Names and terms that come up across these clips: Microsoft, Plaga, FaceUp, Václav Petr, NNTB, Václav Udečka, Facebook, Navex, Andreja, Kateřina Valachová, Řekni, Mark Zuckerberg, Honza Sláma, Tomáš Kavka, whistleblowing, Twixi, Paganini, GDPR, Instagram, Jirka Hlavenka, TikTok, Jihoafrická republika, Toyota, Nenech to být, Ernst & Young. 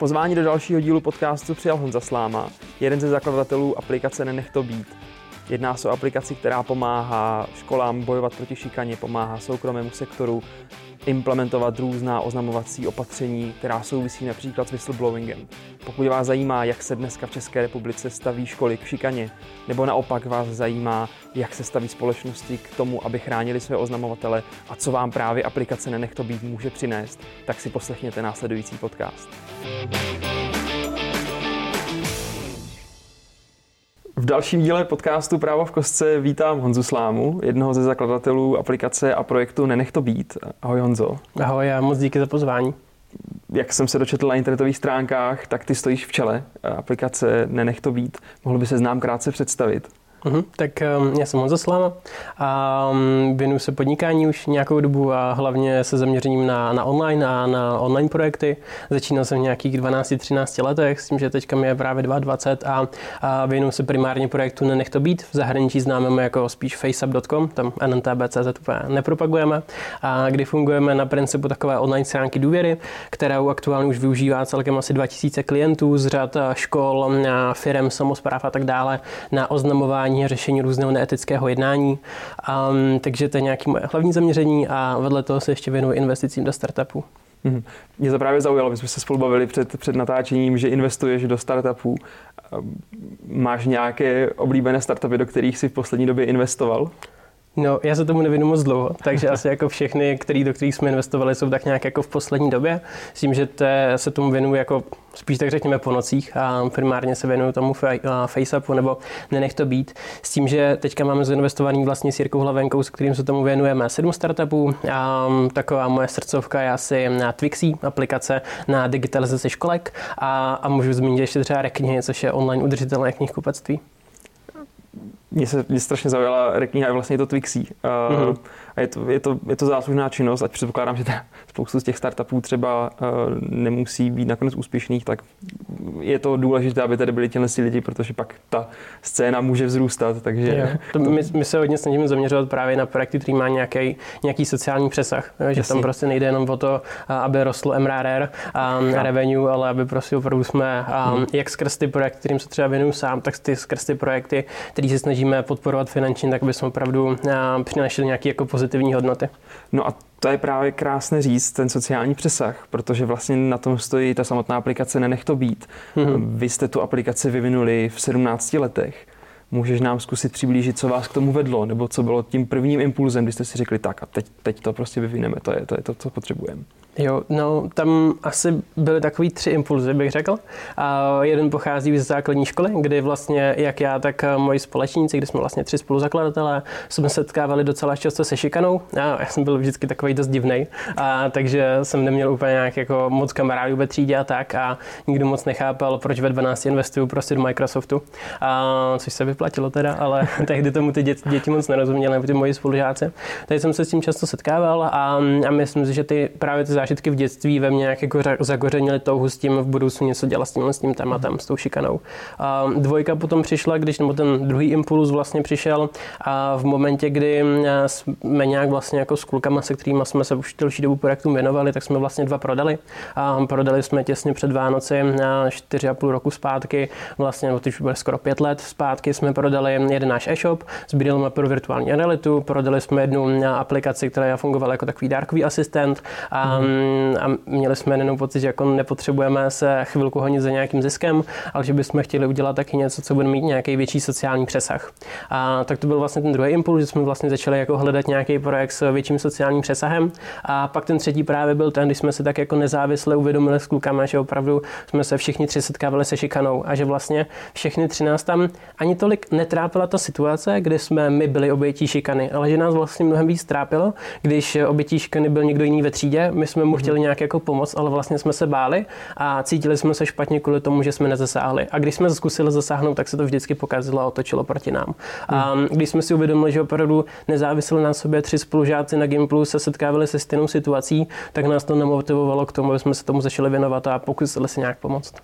Pozvání do dalšího dílu podcastu přijal Honza Sláma, jeden ze zakladatelů aplikace Nenech to být. Jedná se o aplikaci, která pomáhá školám bojovat proti šikaně, pomáhá soukromému sektoru implementovat různá oznamovací opatření, která souvisí například s whistleblowingem. Pokud vás zajímá, jak se dneska v České republice staví školy k šikaně, nebo naopak vás zajímá, jak se staví společnosti k tomu, aby chránili své oznamovatele a co vám právě aplikace Nenech to být může přinést, tak si poslechněte následující podcast. V dalším díle podcastu Právo v kostce vítám Honzu Slámu, jednoho ze zakladatelů aplikace a projektu Nenech to být. Ahoj Honzo. Ahoj, já moc díky za pozvání. Jak jsem se dočetl na internetových stránkách, tak ty stojíš v čele aplikace Nenech to být. Mohl by ses nám krátce představit? Tak já jsem Honza Sláma a věnuju se podnikání už nějakou dobu a hlavně se zaměřením na online a na online projekty. Začínal jsem v nějakých 12-13 letech s tím, že teďka mi je právě 22 a věnuju se primárně projektu Nenech to být. V zahraničí známeme jako spíš FaceUp.com, tam NNTB.cz nepropagujeme, a kdy fungujeme na principu takové online stránky důvěry, kterou aktuálně už využívá celkem asi 2000 klientů z řad škol, firem, samospráv a tak dále na oznamování řešení různého neetického jednání. Takže to je nějaké moje hlavní zaměření a vedle toho se ještě věnuji investicím do startupů. Mě to právě zaujalo, my jsme se spolu bavili před natáčením, že investuješ do startupů. Máš nějaké oblíbené startupy, do kterých jsi v poslední době investoval? No, já se tomu nevěnu moc dlouho, takže asi jako všechny, do kterých jsme investovali, jsou tak nějak jako v poslední době. S tím, že se tomu věnuju jako spíš tak řekněme po nocích a primárně se věnuju tomu FaceUpu nebo Nenech to být. S tím, že teďka máme zainvestovaný vlastně s Jirkou Hlavenkou, s kterým se tomu věnujeme 7 startupů. A taková moje srdcovka je asi na Twixi, aplikace na digitalizaci školek a můžu zmínit ještě třeba Řekni, což je online udržitelné knihkupectví. Mě strašně zaujala Řekni a vlastně je to Twixi. A je to záslužná činnost, ať předpokládám, že spoustu z těch startupů třeba nemusí být nakonec úspěšných, tak je to důležité, aby tady byli těhle lidi, protože pak ta scéna může vzrůstat. Takže my se hodně snažíme zaměřovat právě na projekty, který má nějaký sociální přesah. Že jasně. Tam prostě nejde jenom o to, aby rostlo MRR a revenue, ale aby prostě opravdu jsme jak skrz ty projekty, kterým se třeba věnuju sám, tak skrz ty projekty, který se snažíme podporovat finančně, tak bychom opravdu přinášeli nějaké jako pozitivní hodnoty. No a to je právě krásné říct, ten sociální přesah, protože vlastně na tom stojí ta samotná aplikace Nenech to být. Vy jste tu aplikaci vyvinuli v 17 letech. Můžeš nám zkusit přiblížit, co vás k tomu vedlo, nebo co bylo tím prvním impulzem, když jste si řekli tak a teď to prostě vyvineme, to je to, co potřebujeme. Jo, no tam asi byly takový 3 impulzy, bych řekl. A jeden pochází ze základní školy, kdy vlastně jak já, tak moji společníci, kdy jsme vlastně 3 spoluzakladatelé, jsme se setkávali docela často se šikanou. Já jsem byl vždycky takový dost divnej, takže jsem neměl úplně nějak jako moc kamarádů ve třídě a tak a nikdo moc nechápal, proč ve 12 investuju prostě do Microsoftu, což se vyplatilo teda, ale tehdy tomu ty děti moc nerozuměly, nebo ty moji spolužáci. Takže jsem se s tím často setkával a myslím si, že právě ty zážitky v dětství ve mně nějak jako zakořenily touhu s tím v budoucnu něco dělat s tím tématem, s tou šikanou. A dvojka potom přišla, ten druhý impuls vlastně přišel a v momentě, kdy jsme nějak vlastně jako s klukama, se kterými jsme se už delší dobu projektům věnovali, tak jsme vlastně 2 prodali. A prodali jsme těsně před Vánoci na 4,5 roku zpátky, vlastně už bude skoro 5 let zpátky, jsme prodali jeden náš e-shop, zbídali jsme pro virtuální realitu, prodali jsme jednu aplikaci, která fungovala jako takový dárkový asistent a měli jsme jenom pocit, že jako nepotřebujeme se chvilku honit za nějakým ziskem, ale že bychom chtěli udělat taky něco, co bude mít nějaký větší sociální přesah. A tak to byl vlastně ten druhý impuls, že jsme vlastně začali jako hledat nějaký projekt s větším sociálním přesahem. A pak ten třetí právě byl ten, když jsme se tak jako nezávisle uvědomili s klukama, že opravdu jsme se všichni 3 setkávali se šikanou a že vlastně všechny 3 nás tam ani tolik netrápila ta situace, kdy jsme my byli obětí šikany, ale že nás vlastně mnohem víc trápilo, když obětí šikany byl někdo jiný ve třídě. My jsme mu chtěli nějak jako pomoct, ale vlastně jsme se báli a cítili jsme se špatně kvůli tomu, že jsme nezasáhli. A když jsme zkusili zasáhnout, tak se to vždycky pokazilo a otočilo proti nám. A když jsme si uvědomili, že opravdu nezávisle na sobě 3 spolužáci na Gimplu se setkávali se stejnou situací, tak nás to nemotivovalo k tomu, aby jsme se tomu začali věnovat a pokusili si nějak pomoct.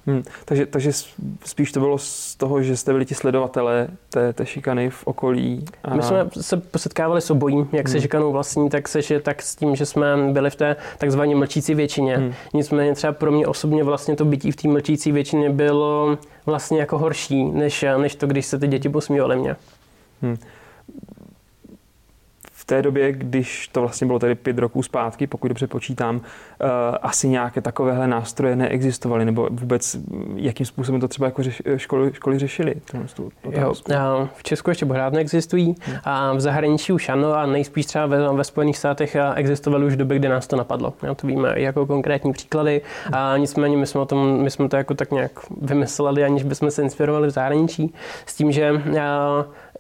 Takže spíš to bylo z toho, že jste byli ti sledovatelé té šikany v okolí. My jsme se setkávali s obojím, jak se šikanou vlastní, tak s tím, že jsme byli v té tzv. takzvaně mlčící většině. Nicméně třeba pro mě osobně vlastně to bytí v té mlčící většině bylo vlastně jako horší, než to, když se ty děti posmívaly mě. V té době, když to vlastně bylo tedy 5 roků zpátky, pokud dobře počítám, asi nějaké takovéhle nástroje neexistovaly, nebo vůbec jakým způsobem to třeba jako školy řešily? Jo, v Česku ještě pořád neexistují a v zahraničí už ano a nejspíš třeba ve Spojených státech existovaly už v době, kdy nás to napadlo. Já to víme jako konkrétní příklady a nicméně my jsme to jako tak nějak vymysleli, aniž bychom se inspirovali v zahraničí s tím, že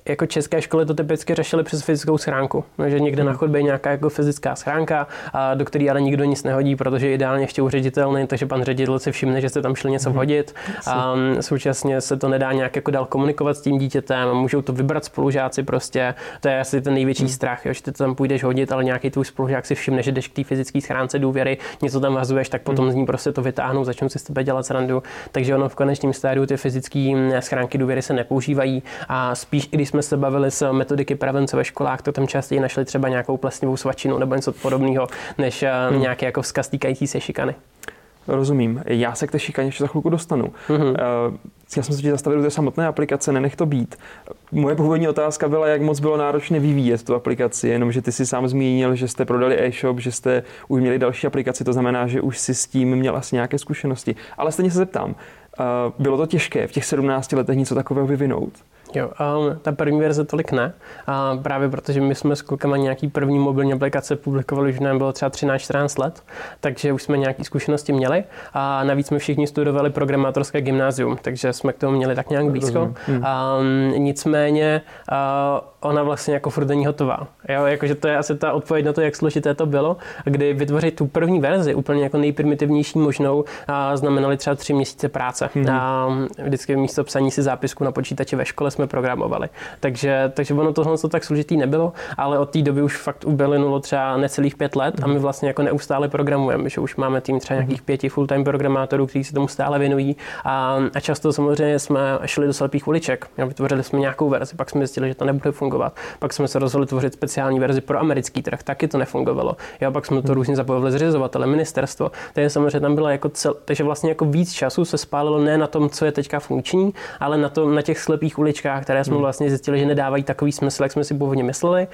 jako české školy to typicky řešily přes fyzickou schránku. No, že někde na chodbě je nějaká jako fyzická schránka, do které ale nikdo nic nehodí, protože ideálně ještě u ředitelny, takže pan ředitel si všimne, že jste tam šli něco vhodit. A současně se to nedá nějak jako dál komunikovat s tím dítětem, můžou to vybrat spolužáci prostě. To je asi ten největší strach, jo, že ty to tam půjdeš hodit, ale nějaký tvůj spolužák si všimne, že jdeš k té fyzické schránce důvěry, něco tam vazuješ, tak potom z ní prostě to vytáhnou, začnou si s tebe dělat srandu. Takže ono v konečném stádiu ty fyzické schránky důvěry se nepoužívají a spíš i když jsme se bavili s metodiky prevence ve školách, to tam častěji našli třeba nějakou plesnivou svačinu nebo něco podobného, než nějaký jako vzkaz týkající se šikany. Rozumím. Já se k té šikaně ještě za chvilku dostanu. Já jsem se teď zastavil do té samotné aplikace Nenech to být. Moje původní otázka byla, jak moc bylo náročné vyvíjet tu aplikaci, jenomže ty si sám zmínil, že jste prodali e-shop, že jste už měli další aplikaci, to znamená, že už si s tím měl asi nějaké zkušenosti. Ale stejně se zeptám, bylo to těžké v těch 17 letech něco takového vyvinout? Jo, ta první verze tolik ne. Právě protože my jsme s klukama nějaký první mobilní aplikace publikovali, už nám bylo třeba 13-14 let, takže už jsme nějaké zkušenosti měli a navíc jsme všichni studovali programátorské gymnázium, takže jsme k tomu měli tak nějak blízko. Nicméně ona vlastně jako furt není hotová. Jo, jakože to je asi ta odpověď na to, jak složité to bylo, kdy vytvořit tu první verzi úplně jako nejprimitivnější možnou znamenali třeba 3 měsíce práce. Vždycky místo psaní si zápisku na počítači ve škole jsme programovali. Takže ono tohle tak složitý nebylo, ale od té doby už fakt uběhlo třeba necelých 5 let a my vlastně jako neustále programujeme, že už máme tým třeba nějakých 5 full-time programátorů, kteří se tomu stále věnují a často samozřejmě jsme šli do slepých uliček. Vytvořili jsme nějakou verzi, pak jsme zjistili, že to nebude fungovat. Pak jsme se rozhodli tvořit speciální verzi pro americký trh, taky to nefungovalo. Jo, pak jsme to různě zapojili zřizovatele, ministerstvo. Takže samozřejmě tam bylo jako takže vlastně jako víc času se spálilo ne na tom, co je teďka funkční, ale na těch slepých uličkách, které jsme vlastně zjistili, že nedávají takový smysl, jak jsme si původně mysleli.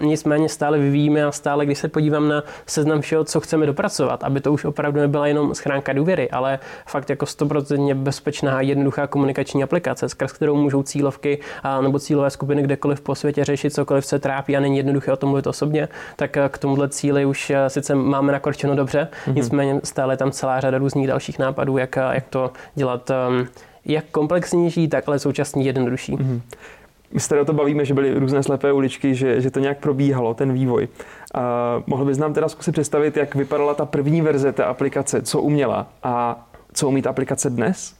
Nicméně stále vyvíjíme a stále, když se podívám na seznam všeho, co chceme dopracovat, aby to už opravdu nebyla jenom schránka důvěry, ale fakt jako 100% bezpečná, jednoduchá komunikační aplikace, skrz kterou můžou cílovky nebo cílové skupiny kdekoliv po světě řešit cokoliv se trápí a není jednoduché o tom mluvit osobně, tak k tomuhle cíli už sice máme nakorčeno dobře, nicméně stále tam celá řada různých dalších nápadů, jak to dělat. Jak komplexnější, tak ale současně jednodušší. My se teda to bavíme, že byly různé slepé uličky, že to nějak probíhalo, ten vývoj. Mohl bys nám teda zkusit představit, jak vypadala ta první verze té aplikace, co uměla a co umí ta aplikace dnes?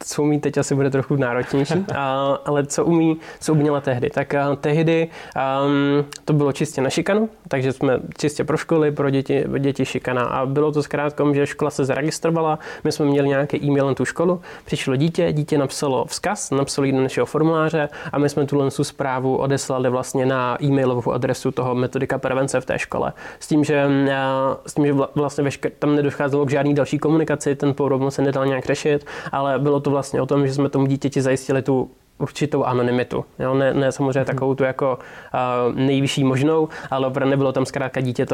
Co umí teď asi bude trochu náročnější, ale co uměla tehdy. Tak tehdy to bylo čistě na šikanu, takže jsme čistě pro školy, pro děti šikana. A bylo to zkrátkom, že škola se zaregistrovala, my jsme měli nějaký e-mail na tu školu, přišlo dítě napsalo vzkaz, napsalo ji do našeho formuláře a my jsme tuhle zprávu odeslali vlastně na e-mailovou adresu toho metodika prevence v té škole. S tím, že vlastně tam nedocházelo k žádný další komunikaci, ten problém se nedal nějak řešit, ale bylo to vlastně o tom, že jsme tomu dítěti zajistili tu určitou anonymitu. Jo? Ne samozřejmě takovou tu jako nejvyšší možnou, ale opravdu nebylo tam zkrátka dítě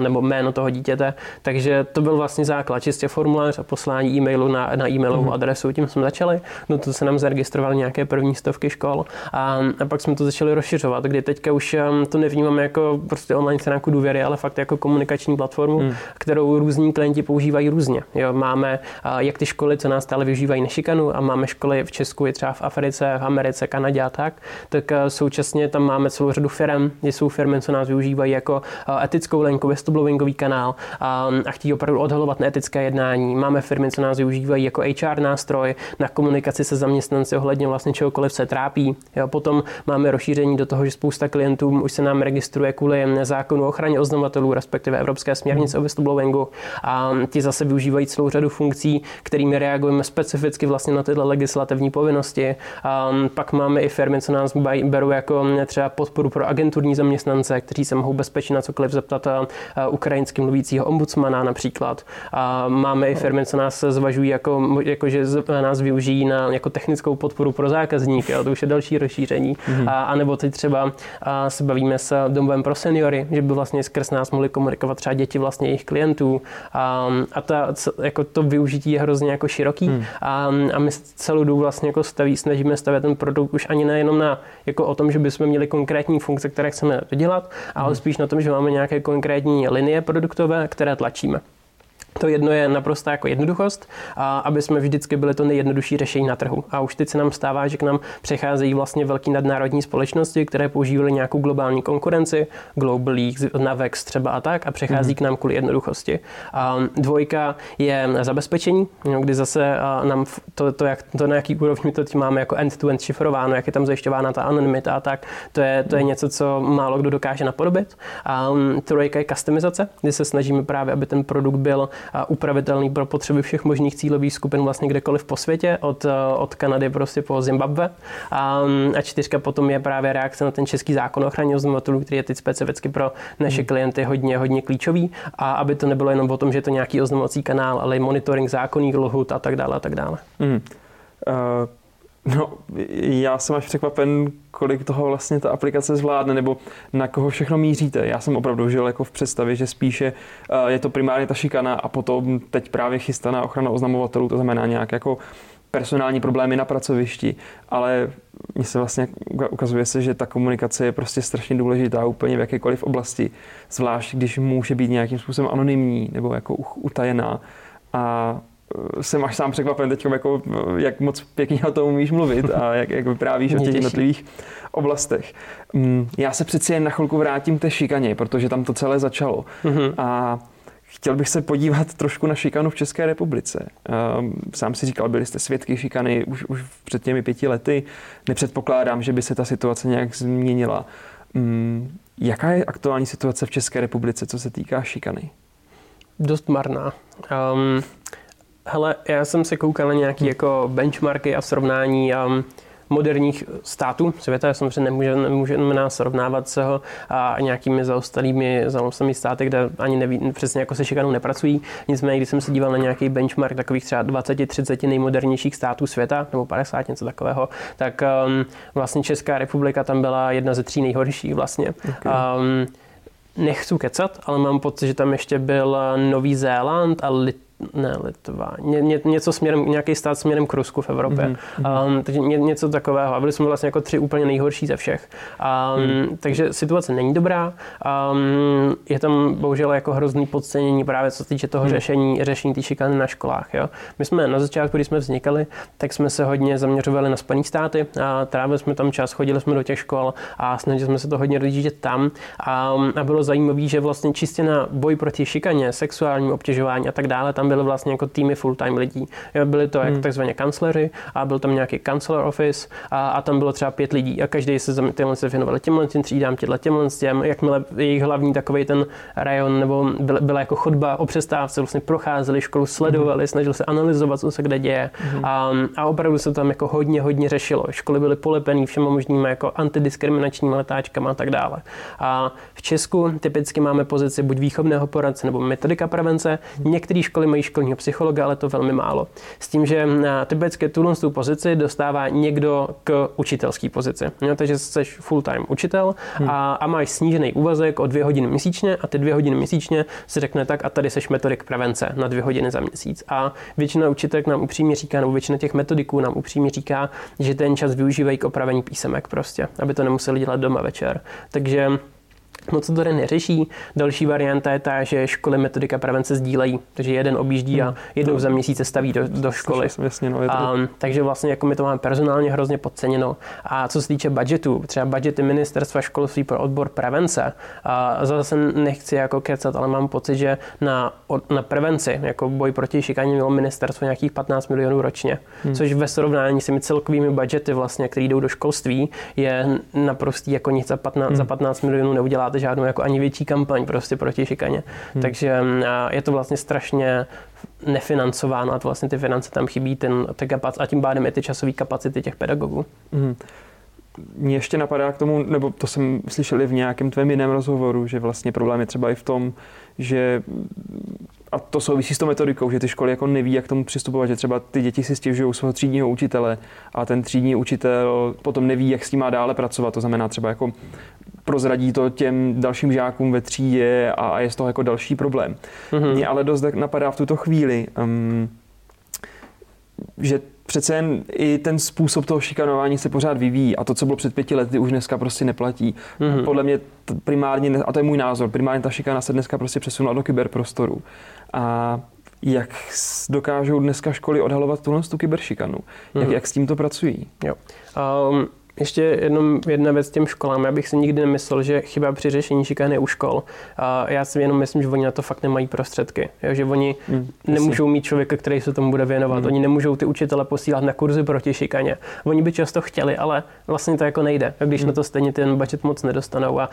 nebo jméno toho dítěte. Takže to byl vlastně základ, čistě formulář a poslání e-mailu na e-mailovou adresu. Tím jsme začali. No to se nám zaregistrovaly nějaké první 100 škol a pak jsme to začali rozšiřovat, kdy teďka už to nevnímáme jako prostě online stránku důvěry, ale fakt jako komunikační platformu, kterou různí klienti používají různě. Jo? Máme jak ty školy, co nás stále využívají na šikanu a máme školy v Česku i třeba v Africe, v Americe, Kanadě a tak současně tam máme celou řadu firem, kde jsou firmy, co nás využívají jako etickou linku, whistleblowingový kanál a chtějí opravdu odhalovat neetické jednání. Máme firmy, co nás využívají jako HR nástroj na komunikaci se zaměstnanci ohledně vlastně čehokoliv se trápí. Jo, potom máme rozšíření do toho, že spousta klientů už se nám registruje kvůli zákonu o ochraně oznamovatelů, respektive Evropské směrnice o whistleblowingu a ti zase využívají celou řadu funkcí, kterými reagujeme specificky vlastně na tyhle legislativní povinnosti. A pak máme i firmy, co nás berou jako třeba podporu pro agenturní zaměstnance, kteří se mohou bezpečně na cokoliv zeptat ukrajinsky mluvícího ombudsmana například. A máme i firmy, co nás zvažují, jako že nás využijí na jako technickou podporu pro zákazníky, a to už je další rozšíření. A nebo teď třeba se bavíme s domovem pro seniory, že by vlastně skrz nás mohli komunikovat třeba děti vlastně jejich klientů. A jako to využití je hrozně jako široký. A my celou dobu vlastně jako snažíme stavět ten produkt už ani nejenom na jako o tom, že bychom měli konkrétní funkce, které chceme dělat, ale spíš na tom, že máme nějaké konkrétní linie produktové, které tlačíme. To jedno je naprosto jako jednoduchost, a aby jsme vždycky byli to nejjednodušší řešení na trhu. A už teď se nám stává, že k nám přecházejí vlastně velké nadnárodní společnosti, které používaly nějakou globální konkurenci, Global League, Navex třeba a tak, a přechází k nám kvůli jednoduchosti. A dvojka je zabezpečení, kdy zase nám to na jaký úrovni to tím máme jako end-to-end šifrováno, jak je tam zajišťována ta anonymita a tak, to je něco, co málo kdo dokáže napodobit. A trojka je customizace, kdy se snažíme právě, aby ten produkt byl upravitelný pro potřeby všech možných cílových skupin vlastně kdekoliv po světě, od Kanady prostě po Zimbabwe. A čtyřka potom je právě reakce na ten český zákon o ochraně oznamovatelů, který je teď specificky pro naše klienty hodně klíčový, a aby to nebylo jenom o tom, že je to nějaký oznamovací kanál, ale i monitoring zákonných lhůt a tak dále a tak dále. No, já jsem až překvapen, kolik toho vlastně ta aplikace zvládne, nebo na koho všechno míříte. Já jsem opravdu žil jako v představě, že spíše je to primárně ta šikana a potom teď právě chystaná ochrana oznamovatelů, to znamená nějak jako personální problémy na pracovišti, ale mně se vlastně ukazuje se, že ta komunikace je prostě strašně důležitá úplně v jakékoliv oblasti, zvlášť když může být nějakým způsobem anonymní nebo jako utajená. A jsem až sám překvapen teď, jako, jak moc pěkně o tom umíš mluvit a jak vyprávíš o těch jednotlivých oblastech. Já se přeci jen na chvilku vrátím k té šikaně, protože tam to celé začalo. A chtěl bych se podívat trošku na šikanu v České republice. Sám si říkal, byli jste svědky šikany už před těmi 5 lety. Nepředpokládám, že by se ta situace nějak změnila. Jaká je aktuální situace v České republice, co se týká šikany? Dost marná. Hele, já jsem se koukal na nějaké jako benchmarky a srovnání moderních států světa. Já samozřejmě nemůžeme nás srovnávat s nějakými zaostalými státy, kde ani nevím, přesně jako se šikanou nepracují. Nicméně, když jsem se díval na nějaký benchmark takových třeba 20-30 nejmodernějších států světa, nebo 50, něco takového, tak vlastně Česká republika tam byla jedna ze 3 nejhorších vlastně. Nechci kecat, ale mám pocit, že tam ještě byl Nový Zéland a Litva. Něco směrem, nějaký stát směrem k Rusku v Evropě. Takže něco takového. A byli jsme vlastně jako 3 úplně nejhorší ze všech. Takže situace není dobrá. Je tam bohužel jako hrozný podcenění právě co se týče toho řešení té šikany na školách. Jo? My jsme na začátku, když jsme vznikali, tak jsme se hodně zaměřovali na Spojené státy. A trávili jsme tam čas, chodili jsme do těch škol a snažili jsme se to hodně rozjíždět tam. A bylo zajímavé, že vlastně čistě na boj proti šikaně, sexuálnímu obtěžování a tak dále, tam byly vlastně jako týmy full-time lidí. Byly to jako takzvaně kancleři a byl tam nějaký counselor office a tam bylo třeba 5 lidí a každý se věnoval těmhle třídám, těmhle, jakmile jejich hlavní takovej ten rajon nebo byla jako chodba o přestávce, vlastně procházeli školu, sledovali, snažili se analyzovat, co se kde děje a opravdu se tam jako hodně řešilo. Školy byly polepený všema možnými jako antidiskriminačními letáčkami a tak dále. A v Česku typicky máme pozici buď výchovného poradce nebo metodika prevence. Některé školy mají školního psychologa, ale to velmi málo. S tím, že typicky tu pozici dostává někdo k učitelské pozici. No, takže jsi full-time učitel a máš snížený úvazek o 2 hodiny měsíčně a ty 2 hodiny měsíčně si řekne tak a tady seš metodik prevence na 2 hodiny za měsíc. A většina učitelek nám upřímně říká, nebo většina těch metodiků nám upřímně říká, že ten čas využívají k opravení písemek prostě, aby to nemuseli dělat doma večer. Takže moc to tady neřeší. Další varianta je ta, že školy metodika prevence sdílejí, takže jeden objíždí a jednou za měsíc se staví do školy. Takže vlastně jako my to máme personálně hrozně podceněno. A co se týče budžetu, třeba budžety ministerstva školství pro odbor prevence, a zase nechci jako kecat, ale mám pocit, že na prevenci, jako boj proti šikaně mělo ministerstvo nějakých 15 milionů ročně, což ve srovnání s těmi celkovými budžety vlastně, které jdou do školství, je naprostý jako nic za 15 milionů neudělá neděláte žádnou jako ani větší kampaň prostě proti šikaně. Takže je to vlastně strašně nefinancováno a to vlastně ty finance tam chybí, ty kapacity, a tím pádem i ty časové kapacity těch pedagogů. Mně ještě napadá k tomu, nebo to jsem slyšel i v nějakém tvém jiném rozhovoru, že vlastně problém je třeba i v tom, že a to souvisí s tou metodikou, že ty školy jako neví, jak k tomu přistupovat, že třeba ty děti si stěžují svého třídního učitele a ten třídní učitel potom neví, jak s tím má dále pracovat. To znamená třeba jako prozradí to těm dalším žákům ve třídě a je z toho jako další problém. Mně ale dost napadá v tuto chvíli, že přece jen i ten způsob toho šikanování se pořád vyvíjí a to, co bylo před 5 lety, už dneska prostě neplatí. Podle mě primárně, a to je můj názor, primárně ta šikana se dneska prostě přesunula do kyberprostoru. A jak dokážou dneska školy odhalovat tu kyberšikanu? Jak s tímto pracují? Jo. Ještě jedna věc těm školám. Já bych si nikdy nemyslel, že chyba při řešení šikany je u škol. Já si jenom myslím, že oni na to fakt nemají prostředky. Jo? Že oni nemůžou mít člověka, který se tomu bude věnovat. Oni nemůžou ty učitele posílat na kurzy proti šikaně. Oni by často chtěli, ale vlastně to jako nejde. Když na to stejně ten budget moc nedostanou a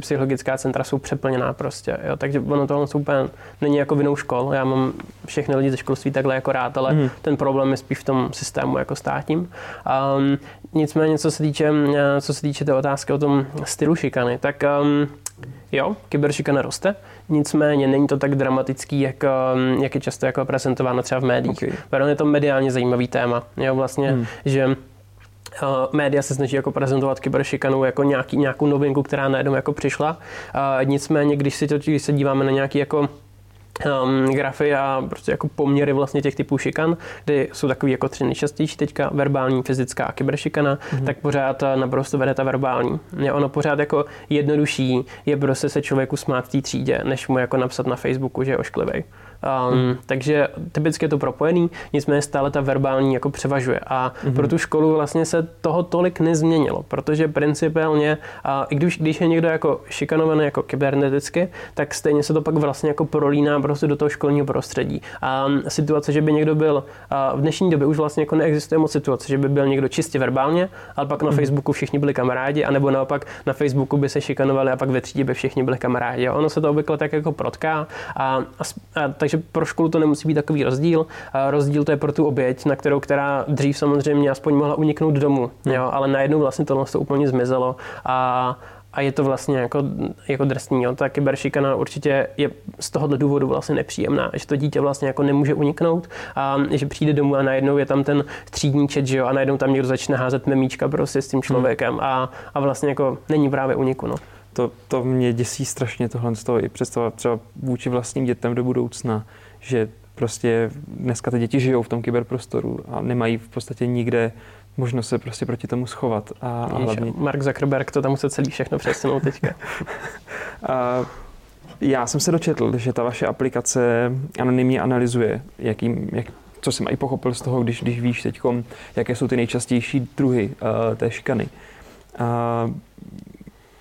psychologická centra jsou přeplněná prostě. Jo? Takže ono tohle úplně není jako vinou škol. Já mám všechny lidi ze školství takhle jako rád, ale ten problém je spíš v tom systému jako státním. Nicméně, co se týče té otázky o tom stylu šikany, tak jo, kyberšikana roste, nicméně není to tak dramatický, jak je často jako prezentováno třeba v médiích. Protože je to mediálně zajímavý téma, jo, vlastně, že média se snaží jako prezentovat kyberšikanu jako nějakou novinku, která najednou jako přišla. Nicméně, když se díváme na nějaký jako grafy a prostě jako poměry vlastně těch typů šikan, kdy jsou takový jako 3 nejčastější teďka, verbální, fyzická a kyberšikana, tak pořád naprosto vede ta verbální. Je ono pořád jako jednodušší je prostě se člověku smát v té třídě, než mu jako napsat na Facebooku, že je ošklivej. Takže typicky je to propojený, nicméně stále ta verbální jako převažuje a pro tu školu vlastně se toho tolik nezměnilo, protože principiálně, i když je někdo jako šikanovaný jako kyberneticky, tak stejně se to pak vlastně jako prolíná prostě do toho školního prostředí a situace, že by někdo byl, v dnešní době už vlastně jako neexistuje moc situace, že by byl někdo čistě verbálně, ale pak na Facebooku všichni byli kamarádi, anebo naopak na Facebooku by se šikanovali a pak ve třídě by všichni byli kamarádi. Jo? Ono se to obvykle tak jako protká takže pro školu to nemusí být takový rozdíl. Rozdíl to je pro tu oběť, na která dřív samozřejmě aspoň mohla uniknout domů. Jo? Ale najednou vlastně tohle se úplně zmizelo a je to vlastně jako drsný. Jo? Ta kyberšikana určitě je z tohohle důvodu vlastně nepříjemná, že to dítě vlastně jako nemůže uniknout a že přijde domů a najednou je tam ten třídní chat, že jo? A najednou tam někdo začne házet memíčka prostě s tím člověkem a vlastně jako není právě uniku. No. To mě děsí strašně tohle z toho i představovat třeba vůči vlastním dětem do budoucna, že prostě dneska ty děti žijou v tom kyberprostoru a nemají v podstatě nikde možnost se prostě proti tomu schovat. A hlavně... Mark Zuckerberg to tam musel celý všechno přesunout teďka. Já jsem se dočetl, že ta vaše aplikace anonymně analyzuje, co jsem i pochopil z toho, když víš teďkom, jaké jsou ty nejčastější druhy té šikany.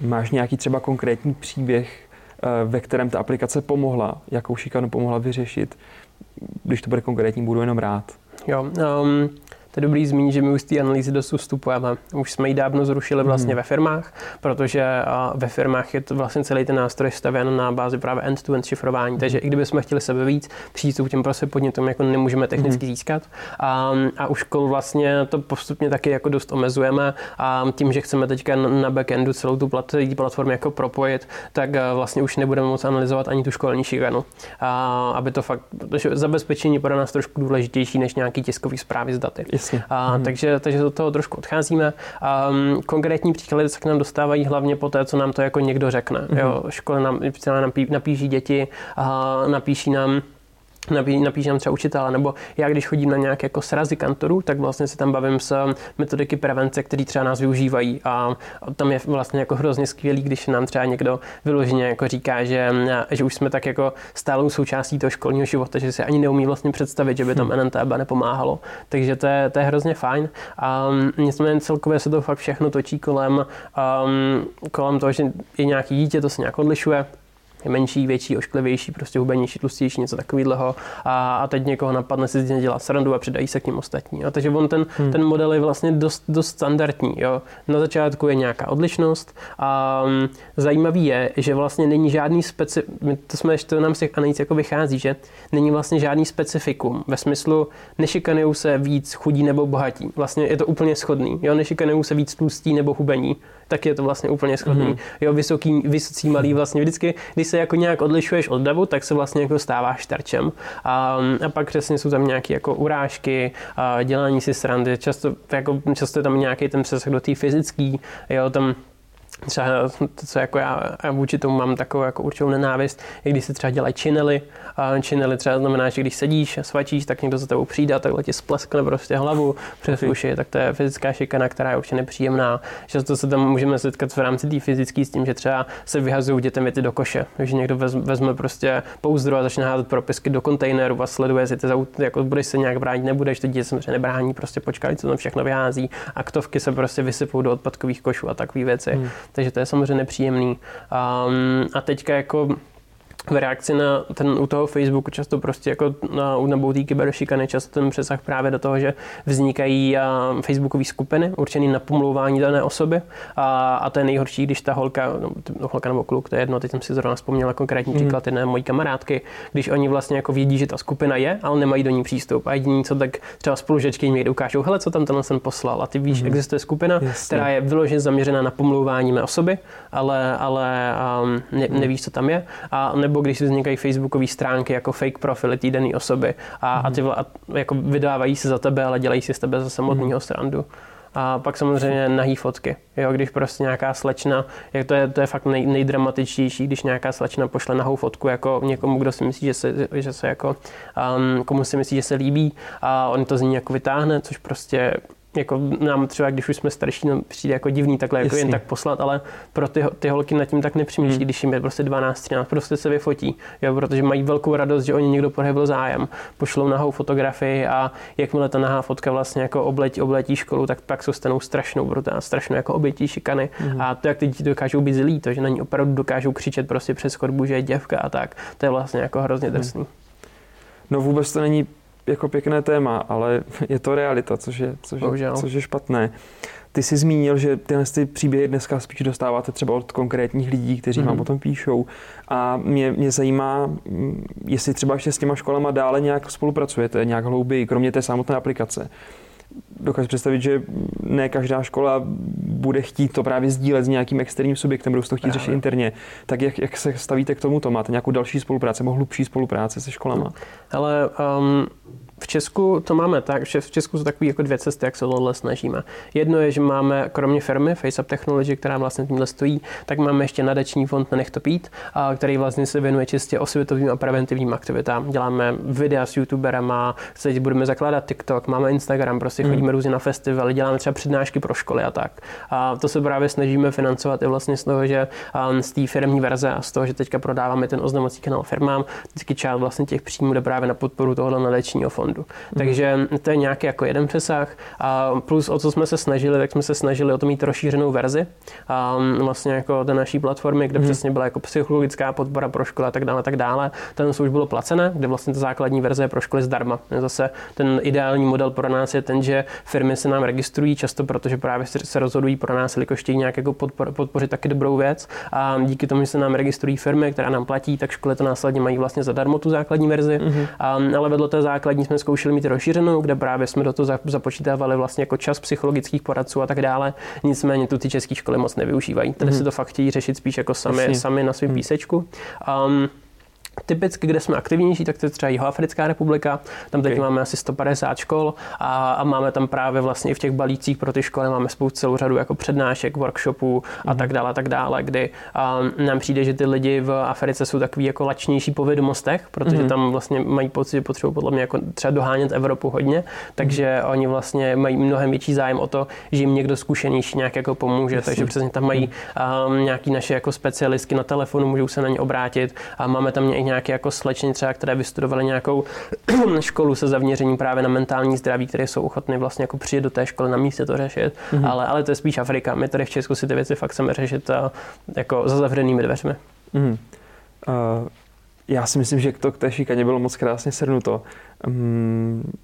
Máš nějaký třeba konkrétní příběh, ve kterém ta aplikace pomohla, jakou šikanu pomohla vyřešit? Když to bude konkrétní, budu jenom rád. Jo, to je dobrý zmínit, že my už z té analýzy dost ustupujeme. Už jsme ji dávno zrušili vlastně ve firmách, protože ve firmách je to vlastně celý ten nástroj stavěn na bázi právě end-to-end šifrování, takže i kdybychom chtěli sebe víc, přístup k těm prostě podnětům jako nemůžeme technicky získat. A u škol vlastně to postupně taky jako dost omezujeme a tím, že chceme teďka na backendu celou tu platformu jako propojit, tak vlastně už nebudeme moc analyzovat ani tu školní šikanu. Aby to fakt, zabezpečení pro nás trošku důležitější než nějaký tiskový zprávy z daty. Takže do toho trošku odcházíme. Konkrétní příklady se k nám dostávají hlavně po té, co nám to jako někdo řekne. Jo, školy nám napíší děti, napíšem třeba učitele, nebo já, když chodím na nějaké jako srazy kantorů, tak vlastně se tam bavím s metodiky prevence, který třeba nás využívají a tam je vlastně jako hrozně skvělý, když nám třeba někdo vyloženě jako říká, že už jsme tak jako stálou součástí toho školního života, že se ani neumí vlastně představit, že by tam NNTB nepomáhalo. Takže to je hrozně fajn a nicméně celkově se to fakt všechno točí kolem toho, že je nějaký dítě, to se nějak odlišuje. je menší, větší, ošklivější, prostě hubenější, tlustější, něco takového. A teď někoho napadne, si z něj dělá srandu a přidají se k ním ostatní. Jo. Takže on ten model je vlastně dost standardní. Jo. Na začátku je nějaká odlišnost a zajímavý je, že vlastně není žádný to nám se analýz jako vychází, že není vlastně žádný specifikum ve smyslu nešikanují se víc chudí nebo bohatí. Vlastně je to úplně shodný. Jo, nešikanují se víc tlustí nebo hubení. Tak je to vlastně úplně shodný. Jo, vysocí, malý vlastně vždycky, když se jako nějak odlišuješ od davu, tak se vlastně jako stáváš terčem. A pak přesně jsou tam nějaké jako urážky, dělání si srandy, často je tam nějaký ten přesah do té fyzický, jo, tam třeba to, co jako já vůči tomu mám takovou jako určitou nenávist, je když se třeba dělají činely. Činely třeba znamená, že když sedíš a svačíš, tak někdo za tebou přijde a takhle ti spleskne prostě hlavu přes uši. Tak to je fyzická šikana, která je určitě nepříjemná. Často se tam můžeme setkat v rámci té fyzické s tím, že třeba se vyhazují dětem věty do koše. Takže někdo vezme prostě pouzdro a začne házet propisky do kontejneru a sleduje si ty jako budeš se nějak bránit, nebudeš, ty děti se nebrání, prostě počkali, co tam všechno vyhází. Aktovky se prostě vysypou do odpadkových košů a takové věci. Takže to je samozřejmě nepříjemný. A teďka jako v reakci na u toho Facebooku často prostě jako nebo té kyberšikany často ten přesah právě do toho, že vznikají facebookové skupiny určené na pomlouvání dané osoby a to je nejhorší, když ta holka nebo kluk, to je jedno, teď jsem si zrovna vzpomněla konkrétní příklad jedné mojí kamarádky, když oni vlastně jako vědí, že ta skupina je, ale nemají do ní přístup a jediný co tak třeba spolužečky jim ukážou, hele, co tam tenhle jsem poslal a ty víš, existuje skupina, která je vyloženě zaměřená na pomlouvání mé osoby, ale nevíš, co tam je a nebo když vznikají facebookové stránky jako fake profily té dané osoby a jako vydávají se za tebe, ale dělají si z tebe za samotného srandu. A pak samozřejmě nahý fotky. Jo, když prostě nějaká slečna, to je fakt nejdramatičtější, když nějaká slečna pošle nahou fotku jako někomu, kdo si myslí, že se jako komu si myslí, že se líbí a on to z ní jako vytáhne, což prostě jako nám třeba, když už jsme starší, no, přijde jako divný takhle jako jen tak poslat, ale pro ty holky nad tím tak nepřemýšlí, když jim je prostě 12, 13, prostě se vyfotí, jo, protože mají velkou radost, že o ně někdo projevil zájem. Pošlou nahou fotografii a jakmile ta nahá fotka vlastně jako obletí školu, tak pak se stanou strašnou jako obětí šikany. A to, jak ty děti dokážou být zlí, to, že na ní opravdu dokážou křičet prostě přes chodbu, že je děvka a tak, to je vlastně jako hrozně drsný. No vůbec to není jako pěkné téma, ale je to realita, což je špatné. Ty jsi zmínil, že tyhle ty příběhy dneska spíš dostáváte třeba od konkrétních lidí, kteří vám o tom píšou. A mě zajímá, jestli třeba ještě s těma školama dále nějak spolupracujete, nějak hlouběji, kromě té samotné aplikace. Dokážu představit, že ne každá škola bude chtít to právě sdílet s nějakým externím subjektem, budou to chtít řešit interně. Tak jak se stavíte k tomuto? Máte nějakou další spolupráci, nebo hlubší spolupráci se školama? Ale v Česku to máme tak, že v Česku jsou takové jako dvě cesty, jak se tohle snažíme. Jedno je, že máme kromě firmy FaceUp Technology, která vlastně tímhle stojí, tak máme ještě nadační fond Nenech to být, který vlastně se věnuje čistě osvětovým a preventivním aktivitám. Děláme videa s youtuberama, teď budeme zakládat TikTok, máme Instagram, prostě chodíme různě na festivaly, děláme třeba přednášky pro školy a tak. A to se právě snažíme financovat i vlastně z toho, že z té firmní verze a z toho, že teďka prodáváme ten oznamovací kanál firmám, vždycky část vlastně těch příjmů jde právě na podporu tohoto nadačního fondu. Takže to je nějaký jako jeden přesah a plus o co jsme se snažili, tak jsme se snažili o to mít rozšířenou verzi a vlastně jako té naší platformy, kde přesně byla jako psychologická podpora pro školy a tak dále. Tam už bylo placené, kde vlastně ta základní verze je pro školy zdarma. Zase ten ideální model pro nás je ten, že firmy se nám registrují často, protože právě se rozhodují pro nás, jelikož chtějí nějak jako podpořit taky dobrou věc a díky tomu, že se nám registrují firmy, která nám platí, tak školy to následně mají vlastně zadarmo tu základní verzi, ale vedle té základní jsme zkoušeli mít rozšířenou, kde právě jsme do toho započítávali vlastně jako čas psychologických poradců a tak dále. Nicméně tu ty české školy moc nevyužívají. Tady si to fakt chtějí řešit spíš jako sami na svém písečku. Typicky, kde jsme aktivnější, tak to je třeba Jihoafrická republika. Tam teď máme asi 150 škol a máme tam právě vlastně i v těch balících pro ty školy máme spolu celou řadu jako přednášek, workshopů a tak dále, kdy nám přijde, že ty lidi v Africe jsou takový jako lačnější po vědomostech, protože tam vlastně mají pocit, že potřebují podle mě jako třeba dohánět Evropu hodně, takže oni vlastně mají mnohem větší zájem o to, že jim někdo zkušenější nějak jako pomůže, takže přesně tam mají nějaký naše jako specialistky na telefonu, můžou se na ně obrátit a máme tam nějaké jako slečny třeba, které vystudovaly nějakou školu se zaměřením právě na mentální zdraví, které jsou ochotné vlastně jako přijet do té školy na místě to řešit, ale to je spíš Afrika. My tady v Česku si ty věci fakt chceme řešit jako za zavřenými dveřmi. Já si myslím, že to k té šikaně bylo moc krásně shrnuto.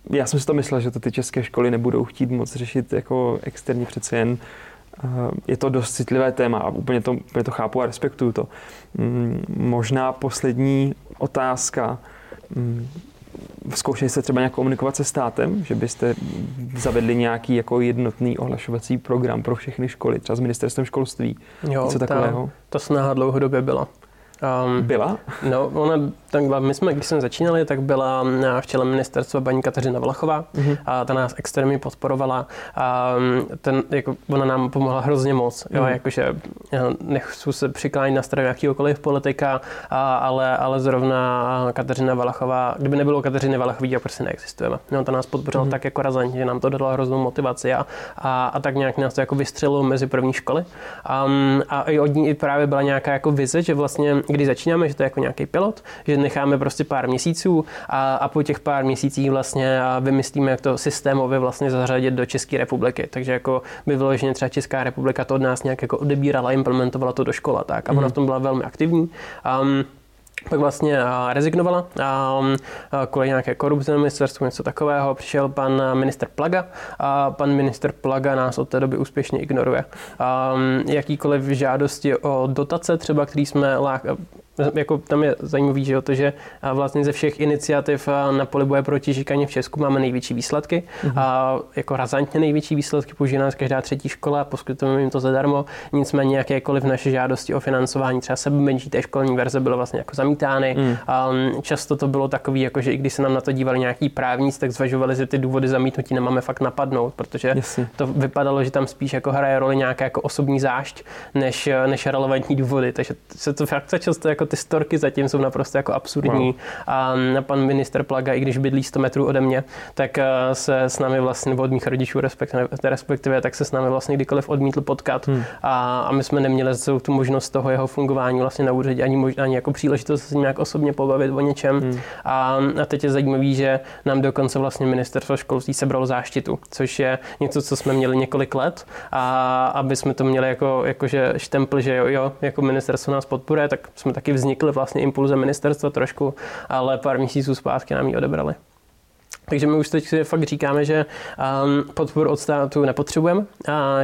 Já jsem si to myslel, že to ty české školy nebudou chtít moc řešit jako externí, přece jen je to dost citlivé téma a úplně to chápu a respektuju to. Možná poslední otázka. Zkoušeli jste třeba nějak komunikovat se státem, že byste zavedli nějaký jako jednotný ohlašovací program pro všechny školy, třeba s ministerstvem školství, něco takového? Ta snaha dlouhodobě byla. Byla? No, takhle, my jsme, když jsme začínali, tak byla v čele ministerstva paní Kateřina Valachová, a ta nás extrémně podporovala a ona nám pomohla hrozně moc. Jo, jakože nechci se přiklánit na stranu jakýhokoliv politika, ale zrovna Kateřina Valachová, kdyby nebylo Kateřiny Valachové, tak prostě neexistujeme. No, ta nás podpořila tak jako razantně, nám to dala hroznou motivaci a tak nějak nás to jako vystřelilo mezi první školy. A i od ní i právě byla nějaká jako vize, že vlastně když začínáme, že to je jako nějaký pilot, že necháme prostě pár měsíců a po těch pár měsících vlastně vymyslíme, jak to systémově vlastně zařadit do České republiky. Takže jako by vyloženě třeba Česká republika to od nás nějak jako odebírala, implementovala to do škola, tak. A ona v tom byla velmi aktivní. Pak vlastně rezignovala kvůli nějaké korupce na ministerstvu, něco takového. Přišel pan minister Plaga a pan minister Plaga nás od té doby úspěšně ignoruje. Jakýkoliv žádosti o dotace třeba, který jsme jako tam je zajímavý, že to, že vlastně ze všech iniciativ na poli boje proti šikaně v Česku máme největší výsledky. A jako razantně největší výsledky, použije nás každá třetí škola, poskytujeme jim to zadarmo. Nicméně jakékoliv naše žádosti o financování třeba sebemenší té školní verze bylo vlastně jako zamítány. Často to bylo takový, jako že i když se nám na to dívali nějaký právníci, tak zvažovali, že ty důvody zamítnutí nemáme fakt napadnout, protože to vypadalo, že tam spíš jako hraje roli nějaká jako osobní zášť než relevantní důvody. Takže se to fakt často jako ty storky zatím jsou naprosto jako absurdní. A pan minister Plaga, i když bydlí 100 metrů ode mě, tak se s námi vlastně, od mých rodičů respektive, tak se s námi vlastně kdykoliv odmítl potkat. A my jsme neměli tu možnost toho jeho fungování vlastně na úřadě ani jako příležitost se nějak osobně pobavit o něčem. A teď je zajímavý, že nám dokonce vlastně ministerstvo školství sebralo záštitu, což je něco, co jsme měli několik let, a aby jsme to měli jakože štempl, že jo, jako ministerstvo nás podporuje, tak jsme taky vznikly vlastně impulze ministerstva trošku, ale pár měsíců zpátky nám ji odebrali. Takže my už teď si fakt říkáme, že podporu od státu nepotřebujeme a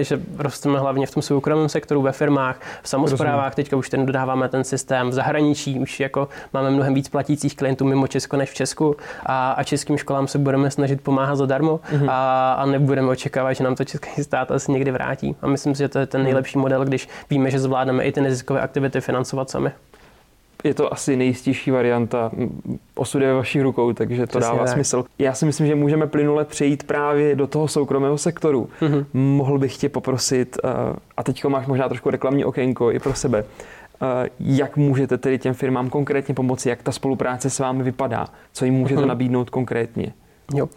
že rosteme hlavně v tom soukromém sektoru, ve firmách, v samosprávách. Teďka už ten dodáváme ten systém v zahraničí, už jako máme mnohem víc platících klientů mimo Česko než v Česku a českým školám se budeme snažit pomáhat zadarmo a nebudeme očekávat, že nám to český stát asi někdy vrátí. A myslím si, že to je ten nejlepší model, když víme, že zvládneme i ty neziskové aktivity financovat sami. Je to asi nejistější varianta, osud je ve vašich rukou, takže to dává smysl. Já si myslím, že můžeme plynule přejít právě do toho soukromého sektoru. Mohl bych tě poprosit, a teďko máš možná trošku reklamní okénko i pro sebe, jak můžete tedy těm firmám konkrétně pomoci, jak ta spolupráce s vámi vypadá, co jim můžete nabídnout konkrétně? Jo.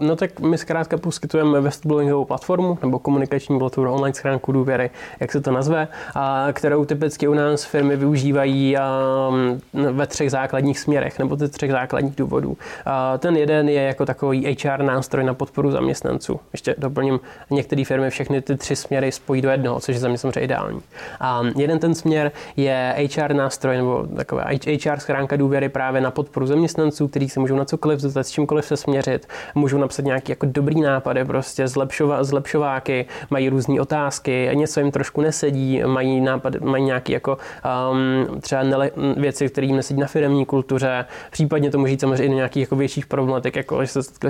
No tak my zkrátka poskytujeme webstreamingovou platformu nebo komunikační platformu, online schránku důvěry, jak se to nazve, kterou typicky u nás firmy využívají ve třech základních směrech nebo ze třech základních důvodů. Ten jeden je jako takový HR nástroj na podporu zaměstnanců. Ještě doplním, některé firmy všechny ty tři směry spojí do jednoho, což je za mě samozřejmě ideální. Jeden ten směr je HR nástroj nebo taková HR schránka důvěry právě na podporu zaměstnanců, kteří se můžou na cokoliv zeptat, s čímkoliv se směřit, můžou napsat nějaké jako dobrý nápady, prostě zlepšováky, mají různé otázky, něco jim trošku nesedí, mají nějaké jako třeba věci, které jim nesedí na firemní kultuře, případně to může jít samozřejmě i do nějakých jako větších problematik, jako